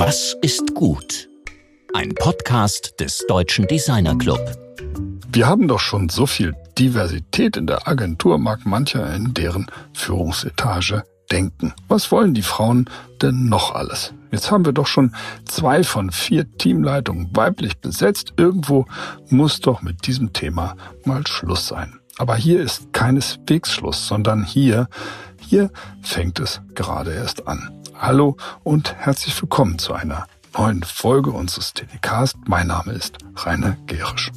Was ist gut? Ein Podcast des Deutschen Designer-Club. Wir haben doch schon so viel Diversität in der Agentur, mag mancher in deren Führungsetage denken. Was wollen die Frauen denn noch alles? Jetzt haben wir doch schon 2 von 4 Teamleitungen weiblich besetzt. Irgendwo muss doch mit diesem Thema mal Schluss sein. Aber hier ist keineswegs Schluss, sondern hier fängt es gerade erst an. Hallo und herzlich willkommen zu einer neuen Folge unseres TDCast. Mein Name ist Rainer Gerisch.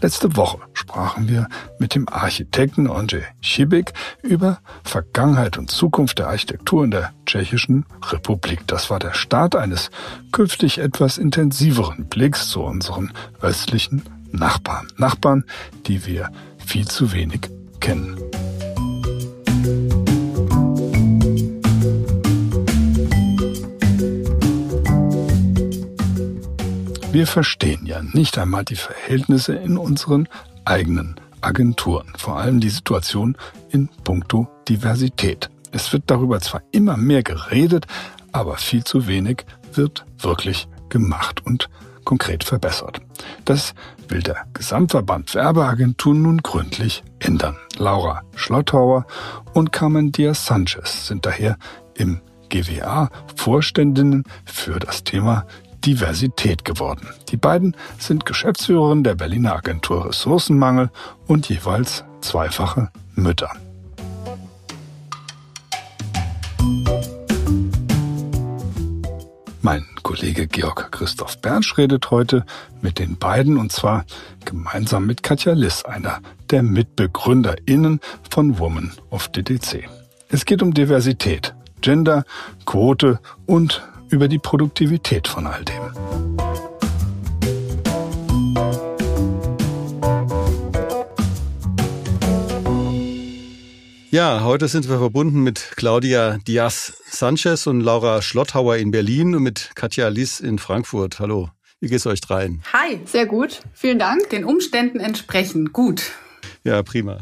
Letzte Woche sprachen wir mit dem Architekten Ondřej Šibík über Vergangenheit und Zukunft der Architektur in der Tschechischen Republik. Das war der Start eines künftig etwas intensiveren Blicks zu unseren östlichen Nachbarn. Nachbarn, die wir viel zu wenig kennen. Wir verstehen ja nicht einmal die Verhältnisse in unseren eigenen Agenturen, vor allem die Situation in puncto Diversität. Es wird darüber zwar immer mehr geredet, aber viel zu wenig wird wirklich gemacht und konkret verbessert. Das will der Gesamtverband Werbeagenturen nun gründlich ändern. Laura Schlotthauer und Carmen Diaz-Sanchez sind daher im GWA Vorständinnen für das Thema Diversität geworden. Die beiden sind Geschäftsführerin der Berliner Agentur Ressourcenmangel und jeweils zweifache Mütter. Mein Kollege Georg Christoph Bernsch redet heute mit den beiden und zwar gemeinsam mit Katja Liss, einer der MitbegründerInnen von Women of DDC. Es geht um Diversität, Gender, Quote und über die Produktivität von all dem. Ja, heute sind wir verbunden mit Claudia Diaz-Sanchez und Laura Schlotthauer in Berlin und mit Katja Liss in Frankfurt. Hallo, wie geht's euch dreien? Hi, sehr gut. Vielen Dank. Den Umständen entsprechend gut. Ja, prima.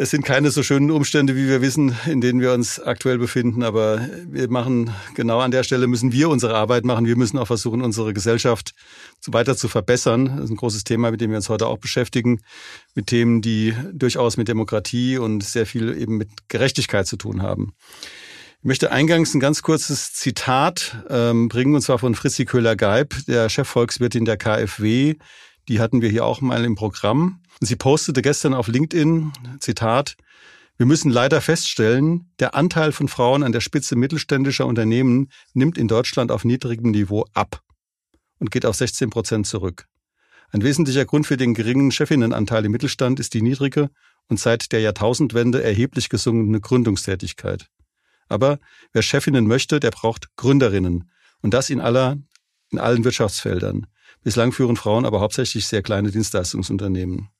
Es sind keine so schönen Umstände, wie wir wissen, in denen wir uns aktuell befinden, aber wir machen, genau an der Stelle müssen wir unsere Arbeit machen. Wir müssen auch versuchen, unsere Gesellschaft weiter zu verbessern. Das ist ein großes Thema, mit dem wir uns heute auch beschäftigen, mit Themen, die durchaus mit Demokratie und sehr viel eben mit Gerechtigkeit zu tun haben. Ich möchte eingangs ein ganz kurzes Zitat bringen, und zwar von Fritzi Köhler-Geib, der Chefvolkswirtin der KfW. Die hatten wir hier auch mal im Programm. Sie postete gestern auf LinkedIn, Zitat, wir müssen leider feststellen, der Anteil von Frauen an der Spitze mittelständischer Unternehmen nimmt in Deutschland auf niedrigem Niveau ab und geht auf 16% zurück. Ein wesentlicher Grund für den geringen Chefinnenanteil im Mittelstand ist die niedrige und seit der Jahrtausendwende erheblich gesunkene Gründungstätigkeit. Aber wer Chefinnen möchte, der braucht Gründerinnen. Und das in allen Wirtschaftsfeldern. Bislang führen Frauen aber hauptsächlich sehr kleine Dienstleistungsunternehmen.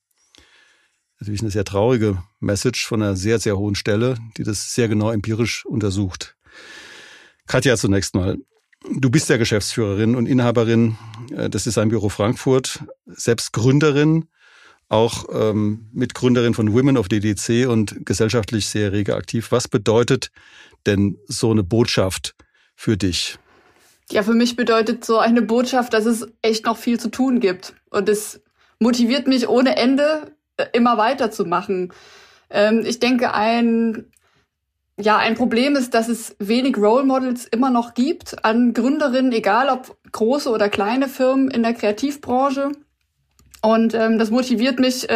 Natürlich eine sehr traurige Message von einer sehr, sehr hohen Stelle, die das sehr genau empirisch untersucht. Katja, zunächst mal. Du bist ja Geschäftsführerin und Inhaberin des Designbüro Frankfurt, selbst Gründerin, auch Mitgründerin von Women of DDC und gesellschaftlich sehr rege aktiv. Was bedeutet denn so eine Botschaft für dich? Ja, für mich bedeutet so eine Botschaft, dass es echt noch viel zu tun gibt. Und es motiviert mich ohne Ende, immer weiterzumachen. Ich denke, ein Problem ist, dass es wenig Role Models immer noch gibt an Gründerinnen, egal ob große oder kleine Firmen in der Kreativbranche. Und das motiviert mich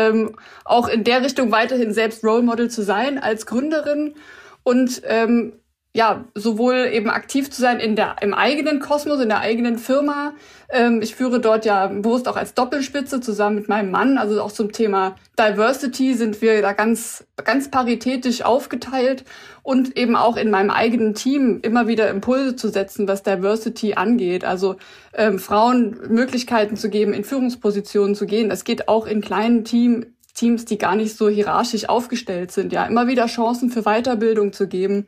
auch in der Richtung weiterhin selbst Role Model zu sein als Gründerin und sowohl eben aktiv zu sein im eigenen Kosmos, in der eigenen Firma. Ich führe dort ja bewusst auch als Doppelspitze zusammen mit meinem Mann. Also auch zum Thema Diversity sind wir da ganz, ganz paritätisch aufgeteilt und eben auch in meinem eigenen Team immer wieder Impulse zu setzen, was Diversity angeht. Also Frauen Möglichkeiten zu geben, in Führungspositionen zu gehen. Das geht auch in kleinen Teams, die gar nicht so hierarchisch aufgestellt sind. Ja, immer wieder Chancen für Weiterbildung zu geben.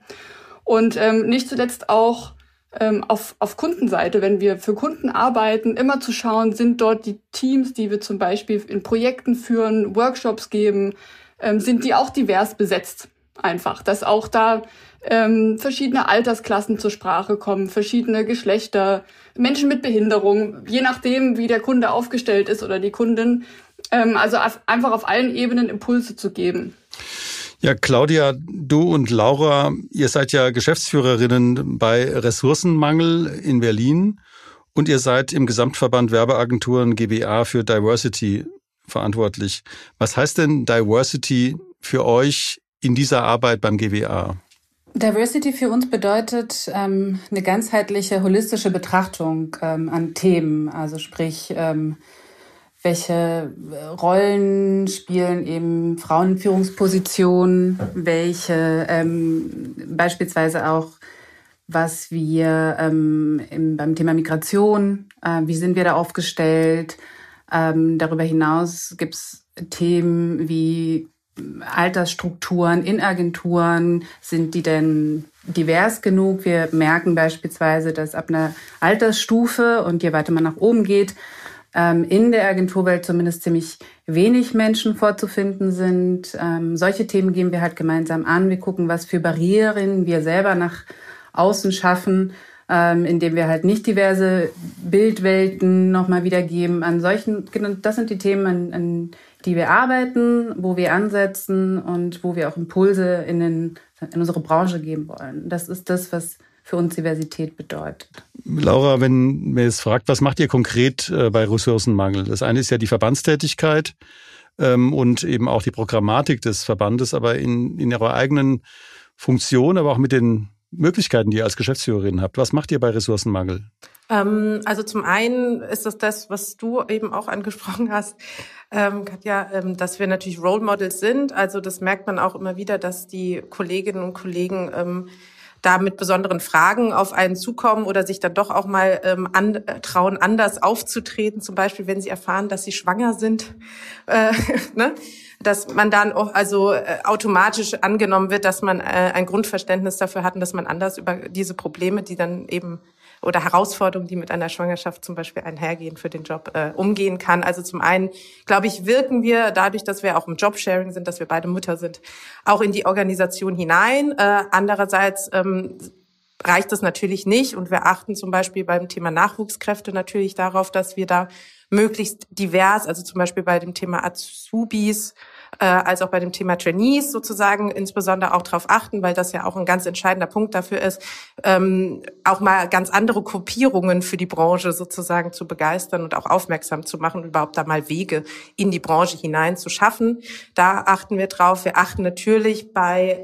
Und nicht zuletzt auch auf Kundenseite, wenn wir für Kunden arbeiten, immer zu schauen, sind dort die Teams, die wir zum Beispiel in Projekten führen, Workshops geben, sind die auch divers besetzt? einfach, dass auch da verschiedene Altersklassen zur Sprache kommen, verschiedene Geschlechter, Menschen mit Behinderung, je nachdem, wie der Kunde aufgestellt ist oder die Kundin. Also einfach auf allen Ebenen Impulse zu geben. Ja, Claudia, du und Laura, ihr seid ja Geschäftsführerinnen bei Ressourcenmangel in Berlin und ihr seid im Gesamtverband Werbeagenturen GBA für Diversity verantwortlich. Was heißt denn Diversity für euch in dieser Arbeit beim GBA? Diversity für uns bedeutet eine ganzheitliche, holistische Betrachtung an Themen, also sprich welche Rollen spielen eben Frauen in Führungspositionen, welche beispielsweise auch, was wir beim Thema Migration, wie sind wir da aufgestellt. Darüber hinaus gibt es Themen wie Altersstrukturen in Agenturen, sind die denn divers genug? Wir merken beispielsweise, dass ab einer Altersstufe und je weiter man nach oben geht, in der Agenturwelt zumindest ziemlich wenig Menschen vorzufinden sind. Solche Themen gehen wir halt gemeinsam an. Wir gucken, was für Barrieren wir selber nach außen schaffen, indem wir halt nicht diverse Bildwelten nochmal wiedergeben. An solchen, das sind die Themen, an die wir arbeiten, wo wir ansetzen und wo wir auch Impulse in unsere Branche geben wollen. Das ist das, was für uns Diversität bedeutet. Laura, wenn man jetzt fragt, was macht ihr konkret bei Ressourcenmangel? Das eine ist ja die Verbandstätigkeit und eben auch die Programmatik des Verbandes, aber in eurer eigenen Funktion, aber auch mit den Möglichkeiten, die ihr als Geschäftsführerin habt. Was macht ihr bei Ressourcenmangel? Also zum einen ist das, was du eben auch angesprochen hast, Katja, dass wir natürlich Role Models sind. Also das merkt man auch immer wieder, dass die Kolleginnen und Kollegen da mit besonderen Fragen auf einen zukommen oder sich dann doch auch mal antrauen, anders aufzutreten, zum Beispiel, wenn sie erfahren, dass sie schwanger sind, ne? Dass man dann auch automatisch angenommen wird, dass man ein Grundverständnis dafür hat und dass man anders über diese Probleme, die dann eben oder Herausforderungen, die mit einer Schwangerschaft zum Beispiel einhergehen, für den Job umgehen kann. Also zum einen, glaube ich, wirken wir dadurch, dass wir auch im Jobsharing sind, dass wir beide Mutter sind, auch in die Organisation hinein. Andererseits reicht das natürlich nicht und wir achten zum Beispiel beim Thema Nachwuchskräfte natürlich darauf, dass wir da möglichst divers, also zum Beispiel bei dem Thema Azubis, als auch bei dem Thema Trainees sozusagen insbesondere auch darauf achten, weil das ja auch ein ganz entscheidender Punkt dafür ist, auch mal ganz andere Gruppierungen für die Branche sozusagen zu begeistern und auch aufmerksam zu machen und überhaupt da mal Wege in die Branche hinein zu schaffen. Da achten wir drauf. Wir achten natürlich bei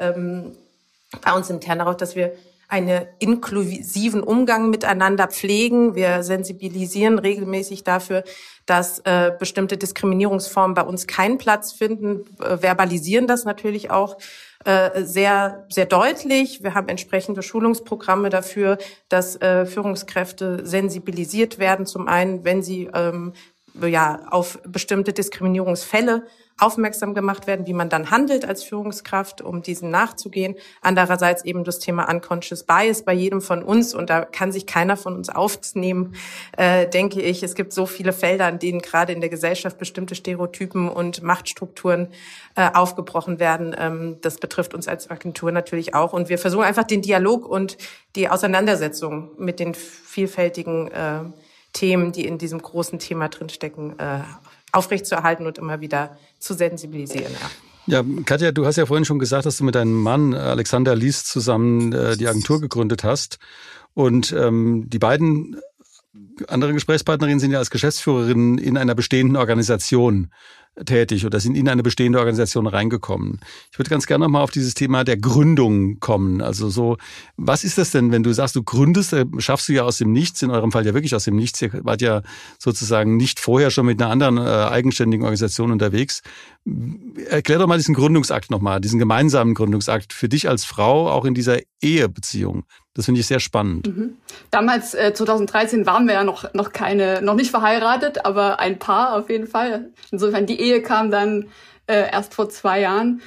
uns intern darauf, dass wir einen inklusiven Umgang miteinander pflegen. Wir sensibilisieren regelmäßig dafür, dass bestimmte Diskriminierungsformen bei uns keinen Platz finden, verbalisieren das natürlich auch sehr, sehr deutlich. Wir haben entsprechende Schulungsprogramme dafür, dass Führungskräfte sensibilisiert werden. Zum einen, wenn sie auf bestimmte Diskriminierungsfälle aufmerksam gemacht werden, wie man dann handelt als Führungskraft, um diesen nachzugehen. Andererseits eben das Thema Unconscious Bias bei jedem von uns und da kann sich keiner von uns aufnehmen, denke ich. Es gibt so viele Felder, in denen gerade in der Gesellschaft bestimmte Stereotypen und Machtstrukturen aufgebrochen werden. Das betrifft uns als Agentur natürlich auch und wir versuchen einfach den Dialog und die Auseinandersetzung mit den vielfältigen Themen, die in diesem großen Thema drinstecken, aufrechtzuerhalten und immer wieder zu sensibilisieren. Ja, Katja, du hast ja vorhin schon gesagt, dass du mit deinem Mann Alexander Lies zusammen die Agentur gegründet hast. Und die beiden anderen Gesprächspartnerinnen sind ja als Geschäftsführerinnen in einer bestehenden Organisation tätig oder sind in eine bestehende Organisation reingekommen. Ich würde ganz gerne nochmal auf dieses Thema der Gründung kommen. Also so, was ist das denn, wenn du sagst, du gründest, schaffst du ja aus dem Nichts, in eurem Fall ja wirklich aus dem Nichts, ihr wart ja sozusagen nicht vorher schon mit einer anderen eigenständigen Organisation unterwegs. Erklär doch mal diesen Gründungsakt nochmal, diesen gemeinsamen Gründungsakt für dich als Frau, auch in dieser Ehebeziehung. Das finde ich sehr spannend. Mhm. Damals, 2013, waren wir ja noch nicht verheiratet, aber ein Paar auf jeden Fall. Insofern, die Ehe kam dann erst vor 2 Jahren.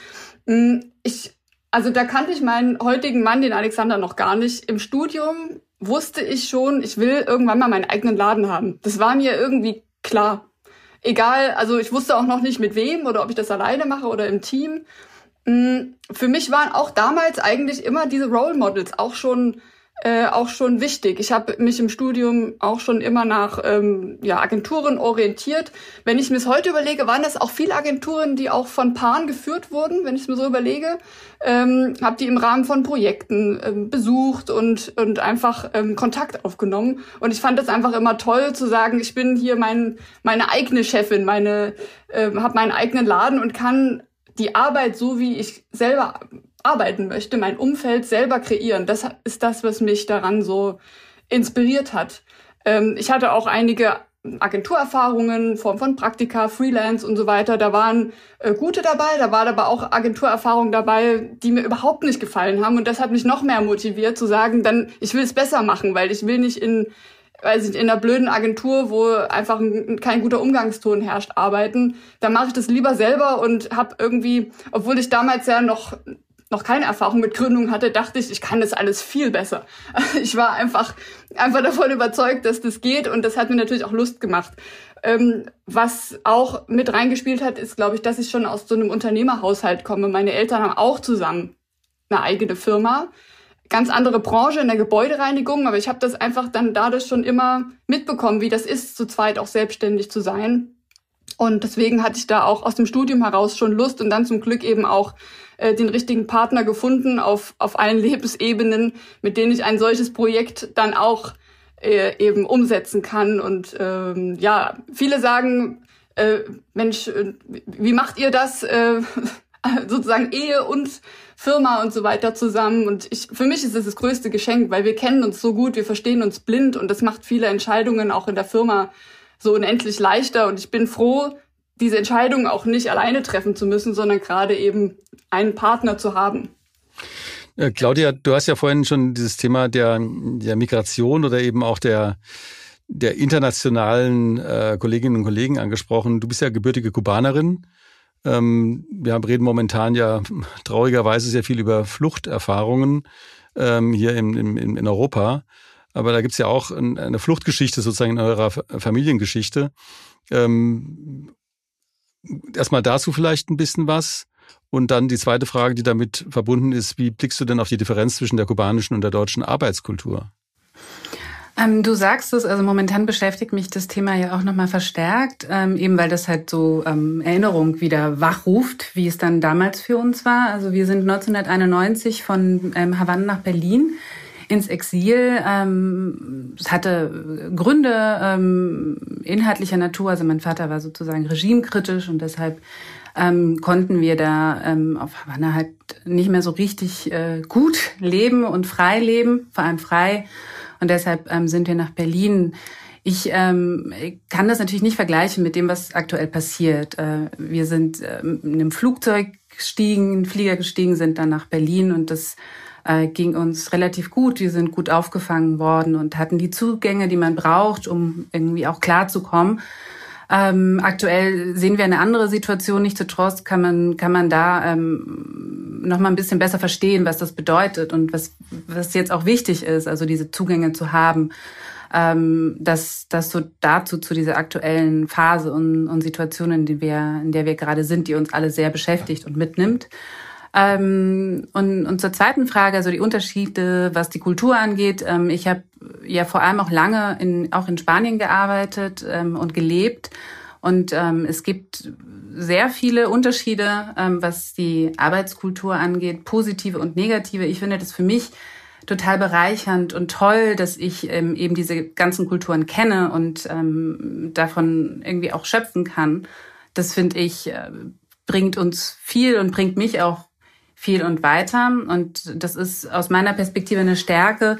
Also da kannte ich meinen heutigen Mann, den Alexander, noch gar nicht. Im Studium wusste ich schon, ich will irgendwann mal meinen eigenen Laden haben. Das war mir irgendwie klar. Egal, also ich wusste auch noch nicht mit wem oder ob ich das alleine mache oder im Team. Für mich waren auch damals eigentlich immer diese Role Models auch schon wichtig. Ich habe mich im Studium auch schon immer nach Agenturen orientiert. Wenn ich mir es heute überlege, waren das auch viele Agenturen, die auch von Paaren geführt wurden, wenn ich es mir so überlege. Habe die im Rahmen von Projekten besucht und einfach Kontakt aufgenommen. Und ich fand das einfach immer toll zu sagen, ich bin hier meine eigene Chefin, habe meinen eigenen Laden und kann die Arbeit, so wie ich selber arbeiten möchte, mein Umfeld selber kreieren. Das ist das, was mich daran so inspiriert hat. Ich hatte auch einige Agenturerfahrungen in Form von Praktika, Freelance und so weiter. Da waren gute dabei, da waren aber auch Agenturerfahrungen dabei, die mir überhaupt nicht gefallen haben. Und das hat mich noch mehr motiviert zu sagen, ich will es besser machen, weil ich will nicht in einer blöden Agentur, wo einfach kein guter Umgangston herrscht, arbeiten. Da mache ich das lieber selber und habe irgendwie, obwohl ich damals ja noch keine Erfahrung mit Gründung hatte, dachte ich kann das alles viel besser. Ich war einfach davon überzeugt, dass das geht, und das hat mir natürlich auch Lust gemacht. Was auch mit reingespielt hat, ist, glaube ich, dass ich schon aus so einem Unternehmerhaushalt komme. Meine Eltern haben auch zusammen eine eigene Firma. Ganz andere Branche in der Gebäudereinigung, aber ich habe das einfach dann dadurch schon immer mitbekommen, wie das ist, zu zweit auch selbstständig zu sein. Und deswegen hatte ich da auch aus dem Studium heraus schon Lust und dann zum Glück eben auch den richtigen Partner gefunden auf allen Lebensebenen, mit denen ich ein solches Projekt dann auch eben umsetzen kann. Und viele sagen, Mensch, wie macht ihr das? Sozusagen Ehe und Firma und so weiter zusammen. Und für mich ist es das größte Geschenk, weil wir kennen uns so gut, wir verstehen uns blind, und das macht viele Entscheidungen auch in der Firma so unendlich leichter. Und ich bin froh, diese Entscheidungen auch nicht alleine treffen zu müssen, sondern gerade eben einen Partner zu haben. Claudia, du hast ja vorhin schon dieses Thema der Migration oder eben auch der internationalen Kolleginnen und Kollegen angesprochen. Du bist ja gebürtige Kubanerin. Wir reden momentan ja traurigerweise sehr viel über Fluchterfahrungen hier in Europa. Aber da gibt's ja auch eine Fluchtgeschichte sozusagen in eurer Familiengeschichte. Erstmal dazu vielleicht ein bisschen was. Und dann die zweite Frage, die damit verbunden ist: Wie blickst du denn auf die Differenz zwischen der kubanischen und der deutschen Arbeitskultur? Du sagst es, also momentan beschäftigt mich das Thema ja auch nochmal verstärkt, eben weil das halt so Erinnerung wieder wachruft, wie es dann damals für uns war. Also wir sind 1991 von Havanna nach Berlin ins Exil. Es hatte Gründe inhaltlicher Natur. Also mein Vater war sozusagen regimekritisch und deshalb konnten wir da auf Havanna halt nicht mehr so richtig gut leben und frei leben, vor allem frei. Und deshalb sind wir nach Berlin. Ich kann das natürlich nicht vergleichen mit dem, was aktuell passiert. Wir sind in einem Flieger gestiegen, sind dann nach Berlin, und das ging uns relativ gut. Wir sind gut aufgefangen worden und hatten die Zugänge, die man braucht, um irgendwie auch klarzukommen. Aktuell sehen wir eine andere Situation. Nichtsdestotrotz kann man da noch mal ein bisschen besser verstehen, was das bedeutet und was jetzt auch wichtig ist, also diese Zugänge zu haben. Das so dazu zu dieser aktuellen Phase und Situation, in der wir gerade sind, die uns alle sehr beschäftigt und mitnimmt. Und zur zweiten Frage, also die Unterschiede, was die Kultur angeht. Ich habe ja vor allem auch lange auch in Spanien gearbeitet und gelebt. Und es gibt sehr viele Unterschiede, was die Arbeitskultur angeht, positive und negative. Ich finde das für mich total bereichernd und toll, dass ich eben diese ganzen Kulturen kenne und davon irgendwie auch schöpfen kann. Das finde ich, bringt uns viel und bringt mich auch viel und weiter. Und das ist aus meiner Perspektive eine Stärke,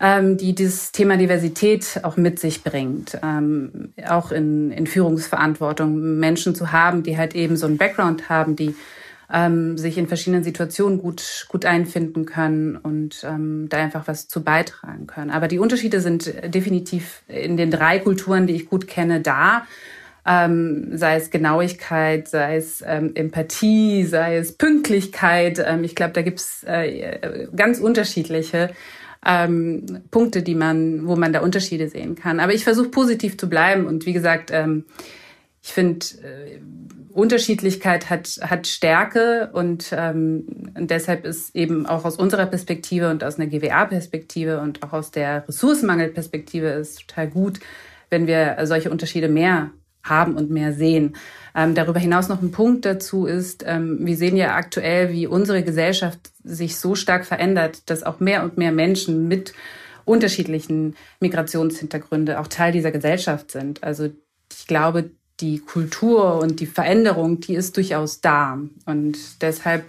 die dieses Thema Diversität auch mit sich bringt. Auch in Führungsverantwortung Menschen zu haben, die halt eben so einen Background haben, die sich in verschiedenen Situationen gut einfinden können und da einfach was zu beitragen können. Aber die Unterschiede sind definitiv in den drei Kulturen, die ich gut kenne, da. Sei es Genauigkeit, sei es Empathie, sei es Pünktlichkeit. Ich glaube, da gibt's ganz unterschiedliche Punkte, wo man da Unterschiede sehen kann. Aber ich versuche positiv zu bleiben und wie gesagt, Ich finde, Unterschiedlichkeit hat Stärke und deshalb ist eben auch aus unserer Perspektive und aus einer GWA-Perspektive und auch aus der Ressourcenmangel-Perspektive ist total gut, wenn wir solche Unterschiede mehr haben und mehr sehen. Darüber hinaus noch ein Punkt dazu ist, wir sehen ja aktuell, wie unsere Gesellschaft sich so stark verändert, dass auch mehr und mehr Menschen mit unterschiedlichen Migrationshintergründen auch Teil dieser Gesellschaft sind. Also ich glaube, die Kultur und die Veränderung, die ist durchaus da. Und deshalb,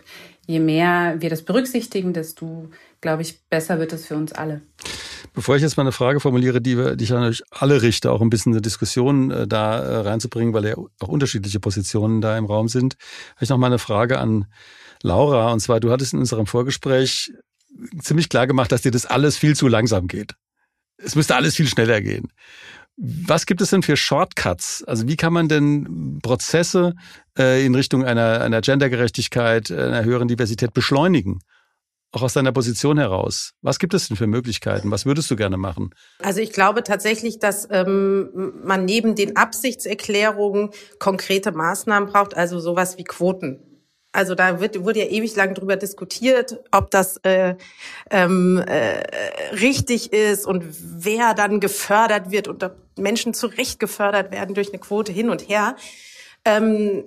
je mehr wir das berücksichtigen, desto, glaube ich, besser wird es für uns alle. Bevor ich jetzt mal eine Frage formuliere, die ich an euch alle richte, auch ein bisschen eine Diskussion da reinzubringen, weil ja auch unterschiedliche Positionen da im Raum sind, habe ich noch mal eine Frage an Laura. Und zwar, du hattest in unserem Vorgespräch ziemlich klar gemacht, dass dir das alles viel zu langsam geht. Es müsste alles viel schneller gehen. Was gibt es denn für Shortcuts? Also wie kann man denn Prozesse in Richtung einer Gendergerechtigkeit, einer höheren Diversität beschleunigen? Auch aus deiner Position heraus. Was gibt es denn für Möglichkeiten? Was würdest du gerne machen? Also ich glaube tatsächlich, dass man neben den Absichtserklärungen konkrete Maßnahmen braucht, also sowas wie Quoten. Also da wurde ja ewig lang drüber diskutiert, ob das richtig ist und wer dann gefördert wird und ob Menschen zu Recht gefördert werden durch eine Quote hin und her. Und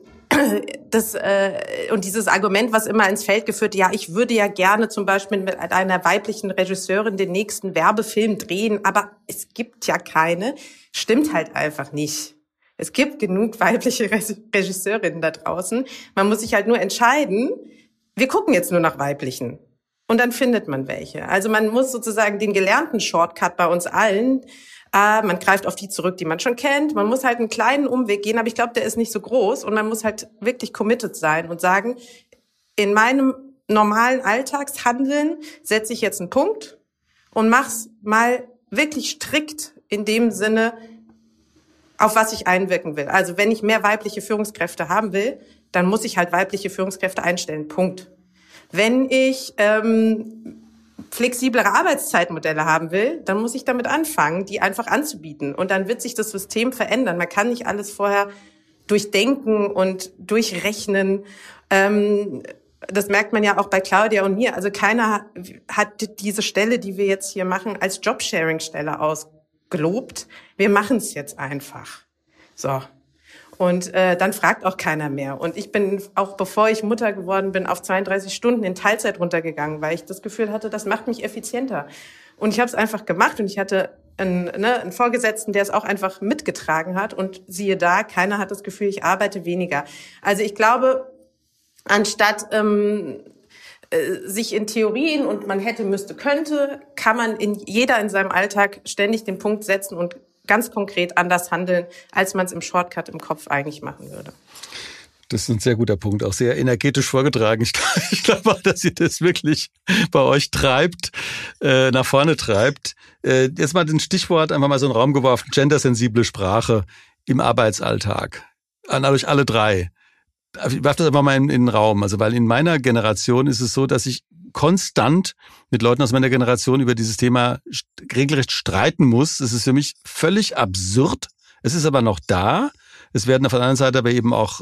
dieses Argument, was immer ins Feld geführt, ja, ich würde ja gerne zum Beispiel mit einer weiblichen Regisseurin den nächsten Werbefilm drehen, aber es gibt ja keine, stimmt halt einfach nicht. Es gibt genug weibliche Regisseurinnen da draußen. Man muss sich halt nur entscheiden, wir gucken jetzt nur nach weiblichen. Und dann findet man welche. Also man muss sozusagen den gelernten Shortcut bei uns allen, man greift auf die zurück, die man schon kennt. Man muss halt einen kleinen Umweg gehen, aber ich glaube, der ist nicht so groß. Und man muss halt wirklich committed sein und sagen, in meinem normalen Alltagshandeln setze ich jetzt einen Punkt und mach's mal wirklich strikt in dem Sinne, auf was ich einwirken will. Also wenn ich mehr weibliche Führungskräfte haben will, dann muss ich halt weibliche Führungskräfte einstellen, Punkt. Wenn ich flexiblere Arbeitszeitmodelle haben will, dann muss ich damit anfangen, die einfach anzubieten. Und dann wird sich das System verändern. Man kann nicht alles vorher durchdenken und durchrechnen. Das merkt man ja auch bei Claudia und mir. Also keiner hat diese Stelle, die wir jetzt hier machen, als Jobsharing-Stelle ausgelobt. Wir machen es jetzt einfach. So. Und dann fragt auch keiner mehr. Und ich bin, auch bevor ich Mutter geworden bin, auf 32 Stunden in Teilzeit runtergegangen, weil ich das Gefühl hatte, das macht mich effizienter. Und ich habe es einfach gemacht und ich hatte einen Vorgesetzten, der es auch einfach mitgetragen hat. Und siehe da, keiner hat das Gefühl, ich arbeite weniger. Also ich glaube, anstatt sich in Theorien und man hätte, müsste, könnte, kann man jeder in seinem Alltag ständig den Punkt setzen und ganz konkret anders handeln, als man es im Shortcut im Kopf eigentlich machen würde. Das ist ein sehr guter Punkt, auch sehr energetisch vorgetragen. Ich glaube auch, dass ihr das wirklich bei euch treibt, nach vorne treibt. Jetzt mal ein Stichwort, einfach mal so einen Raum geworfen, gendersensible Sprache im Arbeitsalltag. An euch alle drei. Ich werfe das einfach mal in den Raum. Also, weil in meiner Generation ist es so, dass ich konstant mit Leuten aus meiner Generation über dieses Thema regelrecht streiten muss. Es ist für mich völlig absurd. Es ist aber noch da. Es werden auf der anderen Seite aber eben auch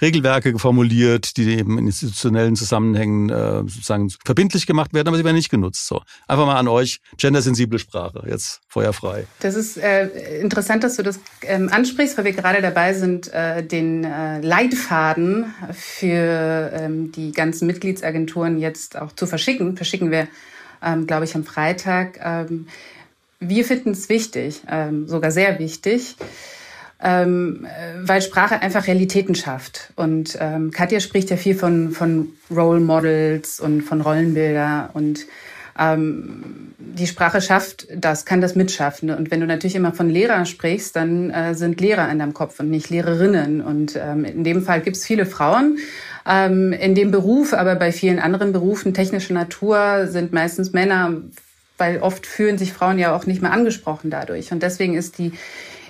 Regelwerke formuliert, die eben in institutionellen Zusammenhängen sozusagen verbindlich gemacht werden, aber sie werden nicht genutzt. So. Einfach mal an euch, gendersensible Sprache, jetzt feuerfrei. Das ist interessant, dass du das ansprichst, weil wir gerade dabei sind, den Leitfaden für die ganzen Mitgliedsagenturen jetzt auch zu verschicken. Verschicken wir, glaube ich, am Freitag. Wir finden es wichtig, sogar sehr wichtig, weil Sprache einfach Realitäten schafft. Und Katja spricht ja viel von Role Models und von Rollenbilder. Und die Sprache schafft das, kann das mitschaffen. Und wenn du natürlich immer von Lehrern sprichst, dann sind Lehrer in deinem Kopf und nicht Lehrerinnen. Und in dem Fall gibt es viele Frauen in dem Beruf, aber bei vielen anderen Berufen technischer Natur sind meistens Männer, weil oft fühlen sich Frauen ja auch nicht mehr angesprochen dadurch. Und deswegen ist die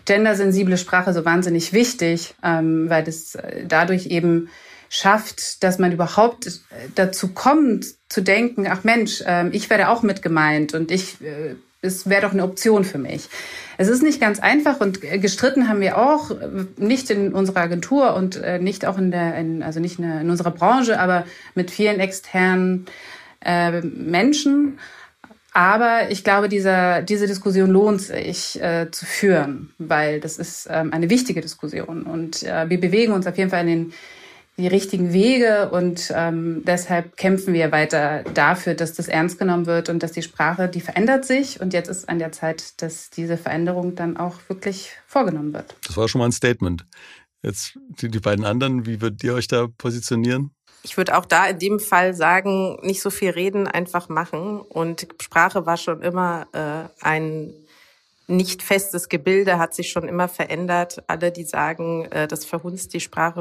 gendersensible Sprache so wahnsinnig wichtig, weil das dadurch eben schafft, dass man überhaupt dazu kommt, zu denken, ach Mensch, ich werde auch mit gemeint und ich Das wäre doch eine Option für mich. Es ist nicht ganz einfach und gestritten haben wir auch, nicht in unserer Agentur und nicht auch in unserer Branche, aber mit vielen externen Menschen. Aber ich glaube, diese Diskussion lohnt sich zu führen, weil das ist eine wichtige Diskussion. Und wir bewegen uns auf jeden Fall in die richtigen Wege und deshalb kämpfen wir weiter dafür, dass das ernst genommen wird und dass die Sprache, die verändert sich und jetzt ist an der Zeit, dass diese Veränderung dann auch wirklich vorgenommen wird. Das war schon mal ein Statement. Jetzt die beiden anderen, wie würdet ihr euch da positionieren? Ich würde auch da in dem Fall sagen, nicht so viel reden, einfach machen. Und Sprache war schon immer ein nicht festes Gebilde, hat sich schon immer verändert. Alle, die sagen, das verhunzt die Sprache,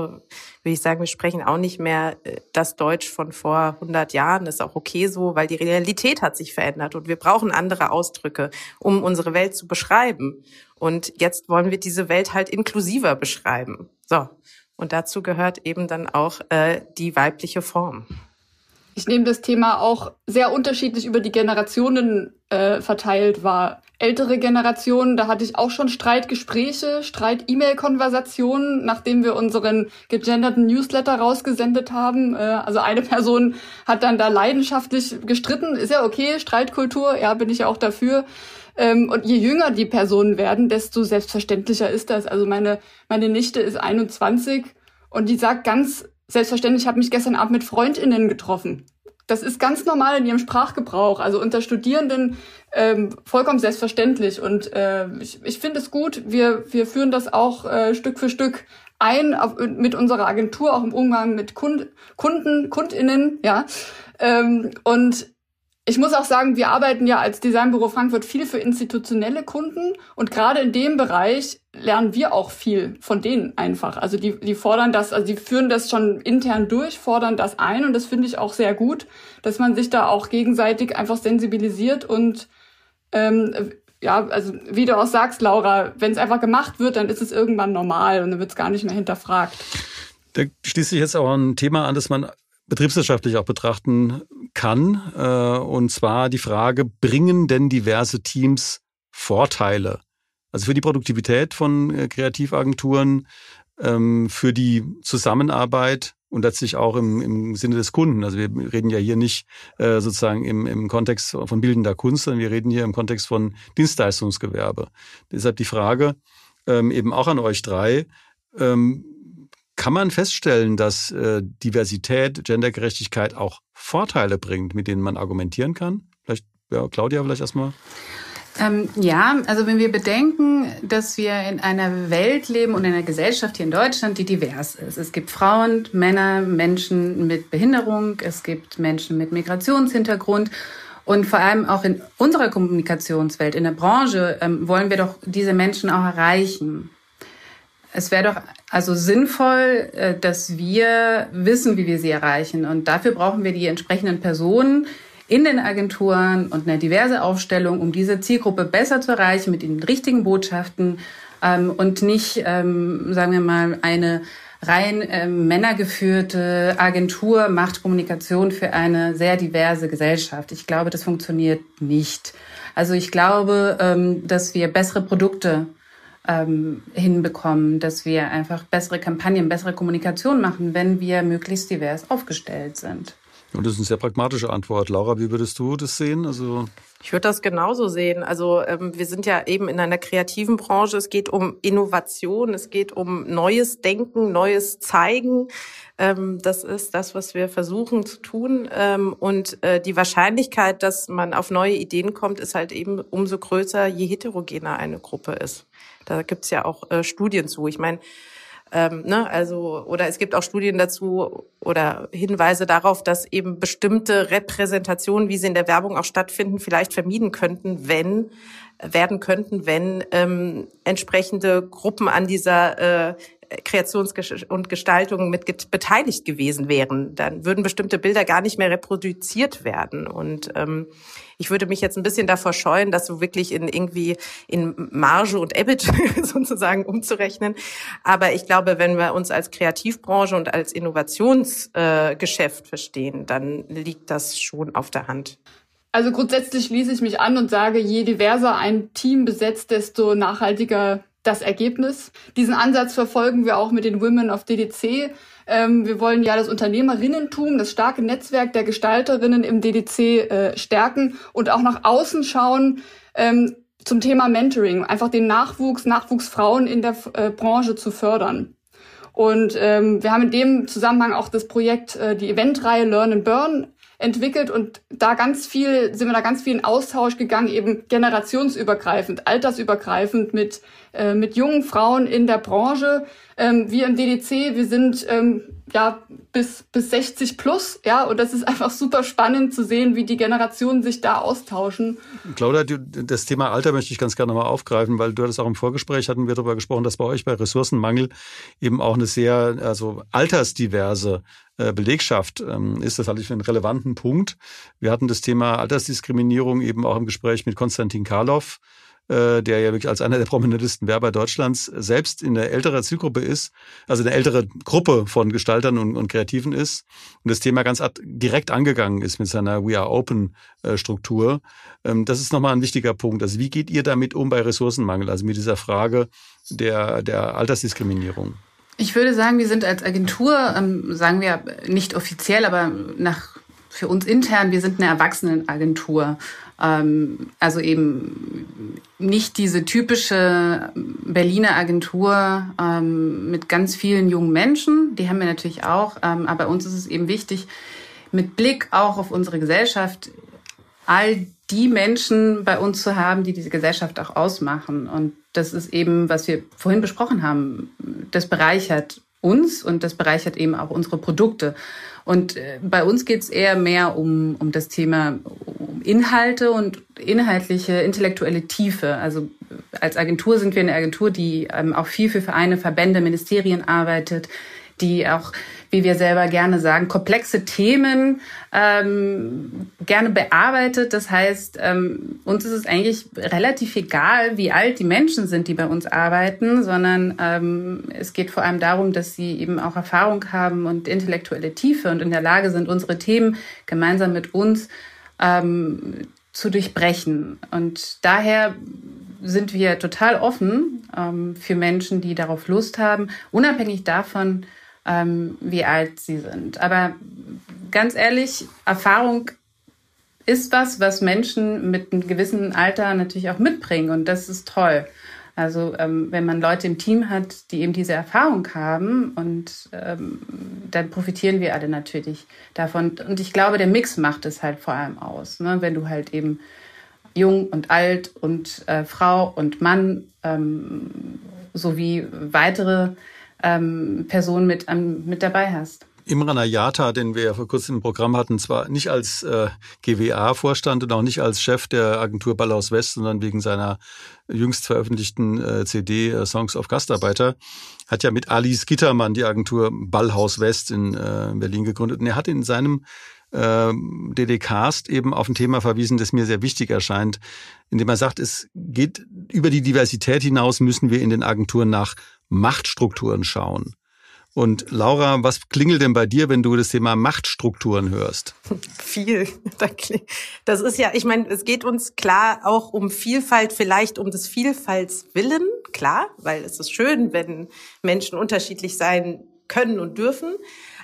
würde ich sagen, wir sprechen auch nicht mehr das Deutsch von vor 100 Jahren. Das ist auch okay so, weil die Realität hat sich verändert und wir brauchen andere Ausdrücke, um unsere Welt zu beschreiben. Und jetzt wollen wir diese Welt halt inklusiver beschreiben. So. Und dazu gehört eben dann auch die weibliche Form. Ich nehme das Thema auch sehr unterschiedlich über die Generationen verteilt wahr. Ältere Generationen, da hatte ich auch schon Streitgespräche, Streit-E-Mail-Konversationen, nachdem wir unseren gegenderten Newsletter rausgesendet haben. Also eine Person hat dann da leidenschaftlich gestritten. Ist ja okay, Streitkultur, ja, bin ich ja auch dafür. Und je jünger die Personen werden, desto selbstverständlicher ist das. Also meine Nichte ist 21 und die sagt ganz selbstverständlich, ich habe mich gestern Abend mit FreundInnen getroffen. Das ist ganz normal in ihrem Sprachgebrauch, also unter Studierenden vollkommen selbstverständlich. Und ich finde es gut, wir führen das auch Stück für Stück ein mit unserer Agentur, auch im Umgang mit KundInnen. Ja. Und ich muss auch sagen, wir arbeiten ja als Designbüro Frankfurt viel für institutionelle Kunden und gerade in dem Bereich lernen wir auch viel von denen einfach. Also die fordern das, also die führen das schon intern durch, fordern das ein und das finde ich auch sehr gut, dass man sich da auch gegenseitig einfach sensibilisiert und ja, also wie du auch sagst, Laura, wenn es einfach gemacht wird, dann ist es irgendwann normal und dann wird es gar nicht mehr hinterfragt. Da schließe ich jetzt auch ein Thema an, das man betriebswirtschaftlich auch betrachten kann. Und zwar die Frage, bringen denn diverse Teams Vorteile? Also für die Produktivität von Kreativagenturen, für die Zusammenarbeit und letztlich auch im Sinne des Kunden. Also wir reden ja hier nicht sozusagen im Kontext von bildender Kunst, sondern wir reden hier im Kontext von Dienstleistungsgewerbe. Deshalb die Frage eben auch an euch drei, kann man feststellen, dass Diversität, Gendergerechtigkeit auch Vorteile bringt, mit denen man argumentieren kann? Vielleicht, ja, Claudia, vielleicht erstmal. Ja, also wenn wir bedenken, dass wir in einer Welt leben und in einer Gesellschaft hier in Deutschland, die divers ist. Es gibt Frauen, Männer, Menschen mit Behinderung, es gibt Menschen mit Migrationshintergrund. Und vor allem auch in unserer Kommunikationswelt, in der Branche, wollen wir doch diese Menschen auch erreichen. Es wäre doch also sinnvoll, dass wir wissen, wie wir sie erreichen. Und dafür brauchen wir die entsprechenden Personen in den Agenturen und eine diverse Aufstellung, um diese Zielgruppe besser zu erreichen mit den richtigen Botschaften und nicht, sagen wir mal, eine rein männergeführte Agentur macht Kommunikation für eine sehr diverse Gesellschaft. Ich glaube, das funktioniert nicht. Also ich glaube, dass wir bessere Produkte hinbekommen, dass wir einfach bessere Kampagnen, bessere Kommunikation machen, wenn wir möglichst divers aufgestellt sind. Und das ist eine sehr pragmatische Antwort. Laura, wie würdest du das sehen? Also ich würde das genauso sehen. Also wir sind ja eben in einer kreativen Branche. Es geht um Innovation, es geht um neues Denken, neues Zeigen. Das ist das, was wir versuchen zu tun. Und die Wahrscheinlichkeit, dass man auf neue Ideen kommt, ist halt eben umso größer, je heterogener eine Gruppe ist. Da gibt's ja auch Studien zu. Ich meine, oder es gibt auch Studien dazu oder Hinweise darauf, dass eben bestimmte Repräsentationen, wie sie in der Werbung auch stattfinden, vielleicht vermieden werden könnten, wenn entsprechende Gruppen an dieser Kreations- und Gestaltung mit beteiligt gewesen wären. Dann würden bestimmte Bilder gar nicht mehr reproduziert werden. Und ich würde mich jetzt ein bisschen davor scheuen, das so wirklich in Marge und EBIT sozusagen umzurechnen. Aber ich glaube, wenn wir uns als Kreativbranche und als Innovationsgeschäft verstehen, dann liegt das schon auf der Hand. Also grundsätzlich schließe ich mich an und sage, je diverser ein Team besetzt, desto nachhaltiger das Ergebnis. Diesen Ansatz verfolgen wir auch mit den Women of DDC. Wir wollen ja das Unternehmerinnentum, das starke Netzwerk der Gestalterinnen im DDC stärken und auch nach außen schauen zum Thema Mentoring, einfach den Nachwuchsfrauen in der Branche zu fördern. Und wir haben in dem Zusammenhang auch das Projekt, die Eventreihe Learn and Burn entwickelt und sind wir da ganz viel in Austausch gegangen, eben generationsübergreifend, altersübergreifend mit jungen Frauen in der Branche. Wir im DDC, wir sind bis 60 plus, ja, und das ist einfach super spannend zu sehen, wie die Generationen sich da austauschen. Claudia, das Thema Alter möchte ich ganz gerne mal aufgreifen, weil du hattest auch im Vorgespräch, hatten wir darüber gesprochen, dass bei euch bei Ressourcenmangel eben auch eine sehr, altersdiverse Belegschaft ist. Das halte ich für einen relevanten Punkt. Wir hatten das Thema Altersdiskriminierung eben auch im Gespräch mit Konstantin Karloff, der ja wirklich als einer der prominentesten Werber Deutschlands selbst in der älteren Zielgruppe ist, also eine ältere Gruppe von Gestaltern und Kreativen ist und das Thema ganz direkt angegangen ist mit seiner We are Open Struktur. Das ist nochmal ein wichtiger Punkt. Also wie geht ihr damit um bei Ressourcenmangel, also mit dieser Frage der Altersdiskriminierung? Ich würde sagen, wir sind als Agentur, sagen wir nicht offiziell, aber für uns intern, wir sind eine Erwachsenenagentur. Also eben nicht diese typische Berliner Agentur mit ganz vielen jungen Menschen, die haben wir natürlich auch, aber uns ist es eben wichtig, mit Blick auch auf unsere Gesellschaft all die Menschen bei uns zu haben, die diese Gesellschaft auch ausmachen. Und das ist eben, was wir vorhin besprochen haben, das bereichert uns und das bereichert eben auch unsere Produkte. Und bei uns geht es eher mehr um das Thema Inhalte und inhaltliche, intellektuelle Tiefe. Also als Agentur sind wir eine Agentur, die auch viel für Vereine, Verbände, Ministerien arbeitet, die auch, wie wir selber gerne sagen, komplexe Themen gerne bearbeitet. Das heißt, uns ist es eigentlich relativ egal, wie alt die Menschen sind, die bei uns arbeiten, sondern es geht vor allem darum, dass sie eben auch Erfahrung haben und intellektuelle Tiefe und in der Lage sind, unsere Themen gemeinsam mit uns zu durchbrechen. Und daher sind wir total offen für Menschen, die darauf Lust haben, unabhängig davon, wie alt sie sind. Aber ganz ehrlich, Erfahrung ist was Menschen mit einem gewissen Alter natürlich auch mitbringen. Und das ist toll. Also wenn man Leute im Team hat, die eben diese Erfahrung haben, und dann profitieren wir alle natürlich davon. Und ich glaube, der Mix macht es halt vor allem aus, ne? Wenn du halt eben jung und alt und Frau und Mann sowie weitere Personen mit dabei hast. Imran Ayata, den wir ja vor kurzem im Programm hatten, zwar nicht als GWA-Vorstand und auch nicht als Chef der Agentur Ballhaus West, sondern wegen seiner jüngst veröffentlichten CD Songs of Gastarbeiter, hat ja mit Alice Gittermann die Agentur Ballhaus West in Berlin gegründet. Und er hat in seinem DDCast eben auf ein Thema verwiesen, das mir sehr wichtig erscheint, indem er sagt, es geht über die Diversität hinaus, müssen wir in den Agenturen nach Machtstrukturen schauen. Und Laura, was klingelt denn bei dir, wenn du das Thema Machtstrukturen hörst? Viel. Das ist ja, ich meine, es geht uns klar auch um Vielfalt, vielleicht um des Vielfaltswillen, klar, weil es ist schön, wenn Menschen unterschiedlich sein können und dürfen,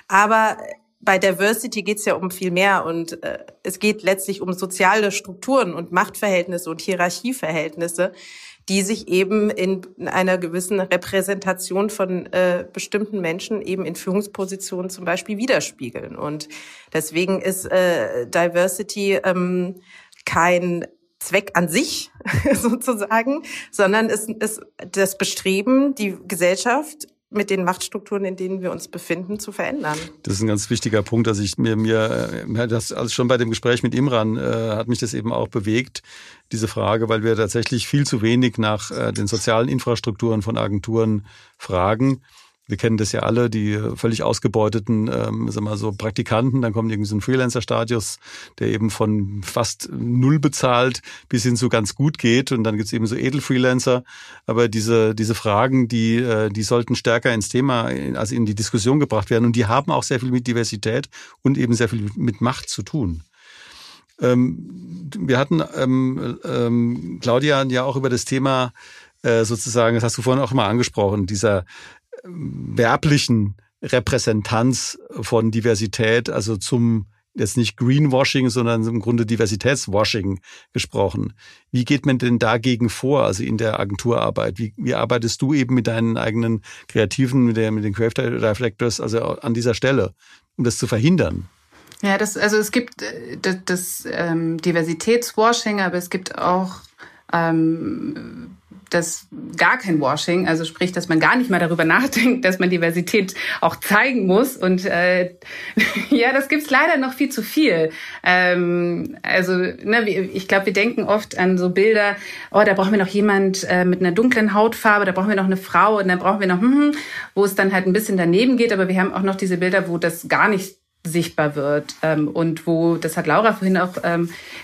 aber bei Diversity geht es ja um viel mehr und es geht letztlich um soziale Strukturen und Machtverhältnisse und Hierarchieverhältnisse, die sich eben in einer gewissen Repräsentation von bestimmten Menschen eben in Führungspositionen zum Beispiel widerspiegeln. Und deswegen ist Diversity kein Zweck an sich sozusagen, sondern es ist das Bestreben, die Gesellschaft mit den Machtstrukturen, in denen wir uns befinden, zu verändern. Das ist ein ganz wichtiger Punkt, dass ich mir das also schon bei dem Gespräch mit Imran hat mich das eben auch bewegt, diese Frage, weil wir tatsächlich viel zu wenig nach den sozialen Infrastrukturen von Agenturen fragen. Wir kennen das ja alle, die völlig ausgebeuteten, Praktikanten. Dann kommt irgendwie so ein Freelancer-Status, der eben von fast null bezahlt bis hin zu ganz gut geht. Und dann gibt's eben so Edel-Freelancer. Aber diese Fragen, die sollten stärker ins Thema, also in die Diskussion gebracht werden. Und die haben auch sehr viel mit Diversität und eben sehr viel mit Macht zu tun. Wir hatten Claudia ja auch über das Thema sozusagen, das hast du vorhin auch mal angesprochen, dieser werblichen Repräsentanz von Diversität, also zum jetzt nicht Greenwashing, sondern im Grunde Diversitätswashing gesprochen. Wie geht man denn dagegen vor, also in der Agenturarbeit? Wie arbeitest du eben mit deinen eigenen Kreativen, mit den Creative Directors, also an dieser Stelle, um das zu verhindern? Ja, es gibt das Diversitätswashing, aber es gibt auch das gar kein Washing, also sprich, dass man gar nicht mal darüber nachdenkt, dass man Diversität auch zeigen muss. Und ja, das gibt's leider noch viel zu viel. Ich glaube, wir denken oft an so Bilder, oh, da brauchen wir noch jemand mit einer dunklen Hautfarbe, da brauchen wir noch eine Frau und dann brauchen wir noch, wo es dann halt ein bisschen daneben geht. Aber wir haben auch noch diese Bilder, wo das gar nicht sichtbar wird und wo, das hat Laura vorhin auch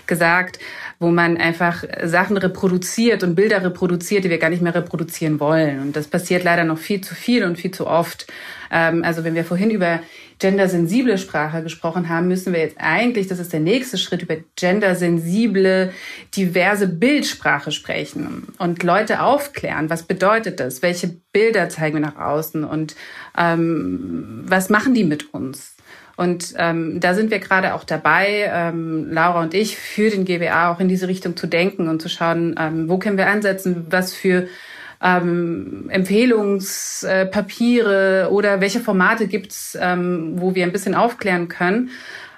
gesagt, wo man einfach Sachen reproduziert und Bilder reproduziert, die wir gar nicht mehr reproduzieren wollen. Und das passiert leider noch viel zu viel und viel zu oft. Also wenn wir vorhin über gendersensible Sprache gesprochen haben, müssen wir jetzt eigentlich, das ist der nächste Schritt, über gendersensible, diverse Bildsprache sprechen und Leute aufklären. Was bedeutet das? Welche Bilder zeigen wir nach außen? Und was machen die mit uns? Und da sind wir gerade auch dabei, Laura und ich, für den GWA auch in diese Richtung zu denken und zu schauen, wo können wir ansetzen, was für Empfehlungspapiere oder welche Formate gibt's, wo wir ein bisschen aufklären können.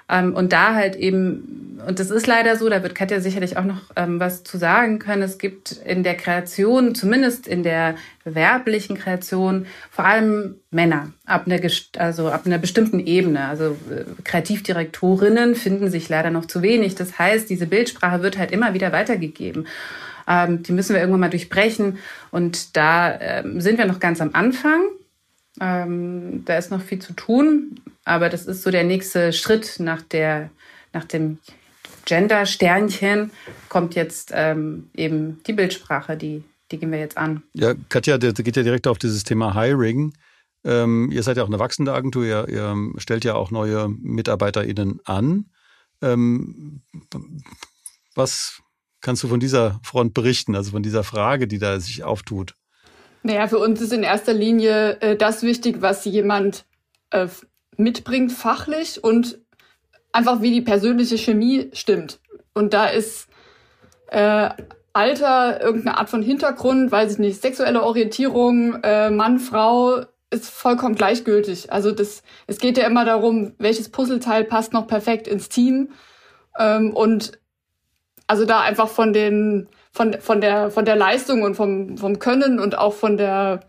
Und da halt eben, und das ist leider so, da wird Katja sicherlich auch noch was zu sagen können, es gibt in der Kreation, zumindest in der werblichen Kreation, vor allem Männer ab einer bestimmten Ebene. Also Kreativdirektorinnen finden sich leider noch zu wenig. Das heißt, diese Bildsprache wird halt immer wieder weitergegeben. Die müssen wir irgendwann mal durchbrechen. Und da sind wir noch ganz am Anfang. Da ist noch viel zu tun, aber das ist so der nächste Schritt nach dem Gender-Sternchen, kommt jetzt eben die Bildsprache, die gehen wir jetzt an. Ja, Katja, das geht ja direkt auf dieses Thema Hiring. Ihr seid ja auch eine wachsende Agentur, ihr stellt ja auch neue MitarbeiterInnen an. Was kannst du von dieser Front berichten, also von dieser Frage, die da sich auftut? Naja, für uns ist in erster Linie das wichtig, was jemand mitbringt fachlich und einfach wie die persönliche Chemie stimmt. Und da ist Alter, irgendeine Art von Hintergrund, weiß ich nicht, sexuelle Orientierung, Mann, Frau, ist vollkommen gleichgültig. Also es geht ja immer darum, welches Puzzleteil passt noch perfekt ins Team. Und also da einfach von der Leistung und vom Können und auch von der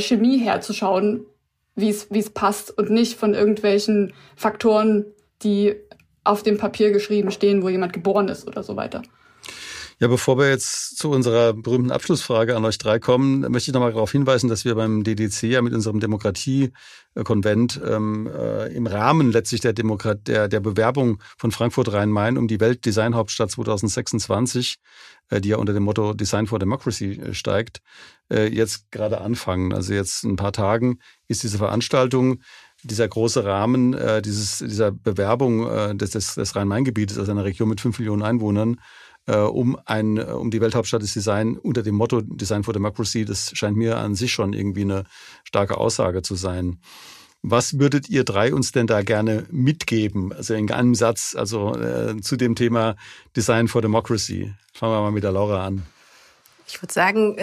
Chemie her zu schauen, wie es passt und nicht von irgendwelchen Faktoren, die auf dem Papier geschrieben stehen, wo jemand geboren ist oder so weiter. Ja, bevor wir jetzt zu unserer berühmten Abschlussfrage an euch drei kommen, möchte ich nochmal darauf hinweisen, dass wir beim DDC ja mit unserem Demokratiekonvent im Rahmen letztlich der Bewerbung von Frankfurt-Rhein-Main um die Weltdesign-Hauptstadt 2026, die ja unter dem Motto Design for Democracy steigt, jetzt gerade anfangen. Also jetzt in ein paar Tagen ist diese Veranstaltung. Dieser große Rahmen dieser Bewerbung des Rhein-Main-Gebietes, also einer Region mit 5 Millionen Einwohnern, um die Welthauptstadt des Design unter dem Motto Design for Democracy, das scheint mir an sich schon irgendwie eine starke Aussage zu sein. Was würdet ihr drei uns denn da gerne mitgeben? Also in einem Satz, zu dem Thema Design for Democracy. Fangen wir mal mit der Laura an. Ich würde sagen,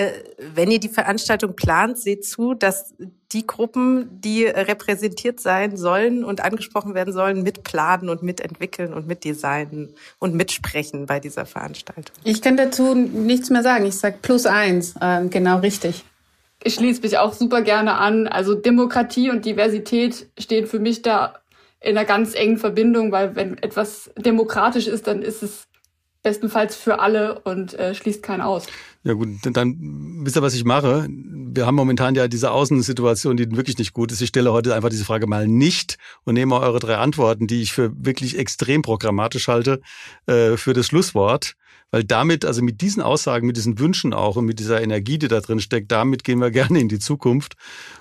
wenn ihr die Veranstaltung plant, seht zu, dass die Gruppen, die repräsentiert sein sollen und angesprochen werden sollen, mitplanen und mitentwickeln und mitdesignen und mitsprechen bei dieser Veranstaltung. Ich kann dazu nichts mehr sagen. Ich sage +1, genau richtig. Ich schließe mich auch super gerne an. Also Demokratie und Diversität stehen für mich da in einer ganz engen Verbindung, weil wenn etwas demokratisch ist, dann ist es bestenfalls für alle und schließt keinen aus. Ja gut, dann wisst ihr, was ich mache. Wir haben momentan ja diese Außensituation, die wirklich nicht gut ist. Ich stelle heute einfach diese Frage mal nicht und nehme eure drei Antworten, die ich für wirklich extrem programmatisch halte, für das Schlusswort. Weil damit, also mit diesen Aussagen, mit diesen Wünschen auch und mit dieser Energie, die da drin steckt, damit gehen wir gerne in die Zukunft.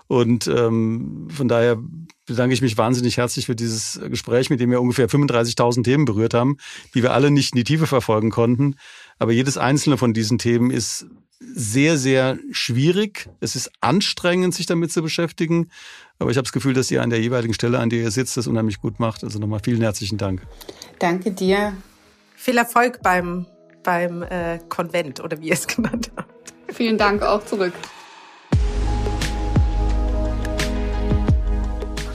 Und von daher bedanke ich mich wahnsinnig herzlich für dieses Gespräch, mit dem wir ungefähr 35.000 Themen berührt haben, die wir alle nicht in die Tiefe verfolgen konnten. Aber jedes einzelne von diesen Themen ist sehr, sehr schwierig. Es ist anstrengend, sich damit zu beschäftigen. Aber ich habe das Gefühl, dass ihr an der jeweiligen Stelle, an der ihr sitzt, das unheimlich gut macht. Also nochmal vielen herzlichen Dank. Danke dir. Viel Erfolg beim Konvent oder wie ihr es genannt habt. Vielen Dank auch zurück.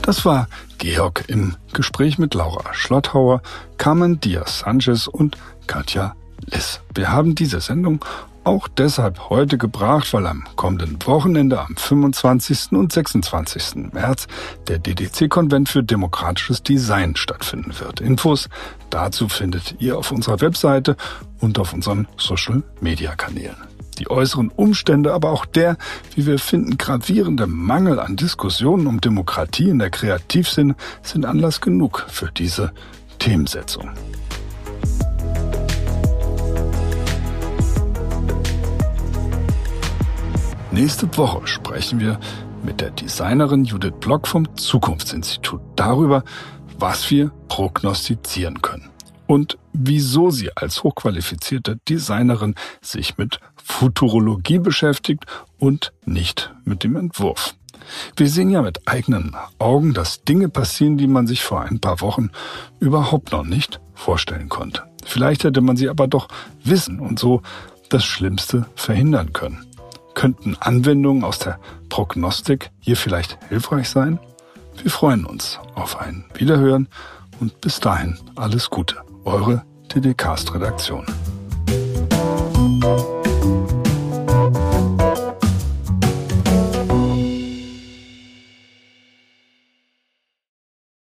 Das war Georg im Gespräch mit Laura Schlotthauer, Carmen Diaz-Sanchez und Katja Liss. Wir haben diese Sendung auch deshalb heute gebracht, weil am kommenden Wochenende am 25. und 26. März der DDC-Konvent für demokratisches Design stattfinden wird. Infos dazu findet ihr auf unserer Webseite und auf unseren Social-Media-Kanälen. Die äußeren Umstände, aber auch der, wie wir finden, gravierende Mangel an Diskussionen um Demokratie in der Kreativszene sind Anlass genug für diese Themensetzung. Nächste Woche sprechen wir mit der Designerin Judith Block vom Zukunftsinstitut darüber, was wir prognostizieren können und wieso sie als hochqualifizierte Designerin sich mit Futurologie beschäftigt und nicht mit dem Entwurf. Wir sehen ja mit eigenen Augen, dass Dinge passieren, die man sich vor ein paar Wochen überhaupt noch nicht vorstellen konnte. Vielleicht hätte man sie aber doch wissen und so das Schlimmste verhindern können. Könnten Anwendungen aus der Prognostik hier vielleicht hilfreich sein? Wir freuen uns auf ein Wiederhören und bis dahin alles Gute. Eure TDcast-Redaktion.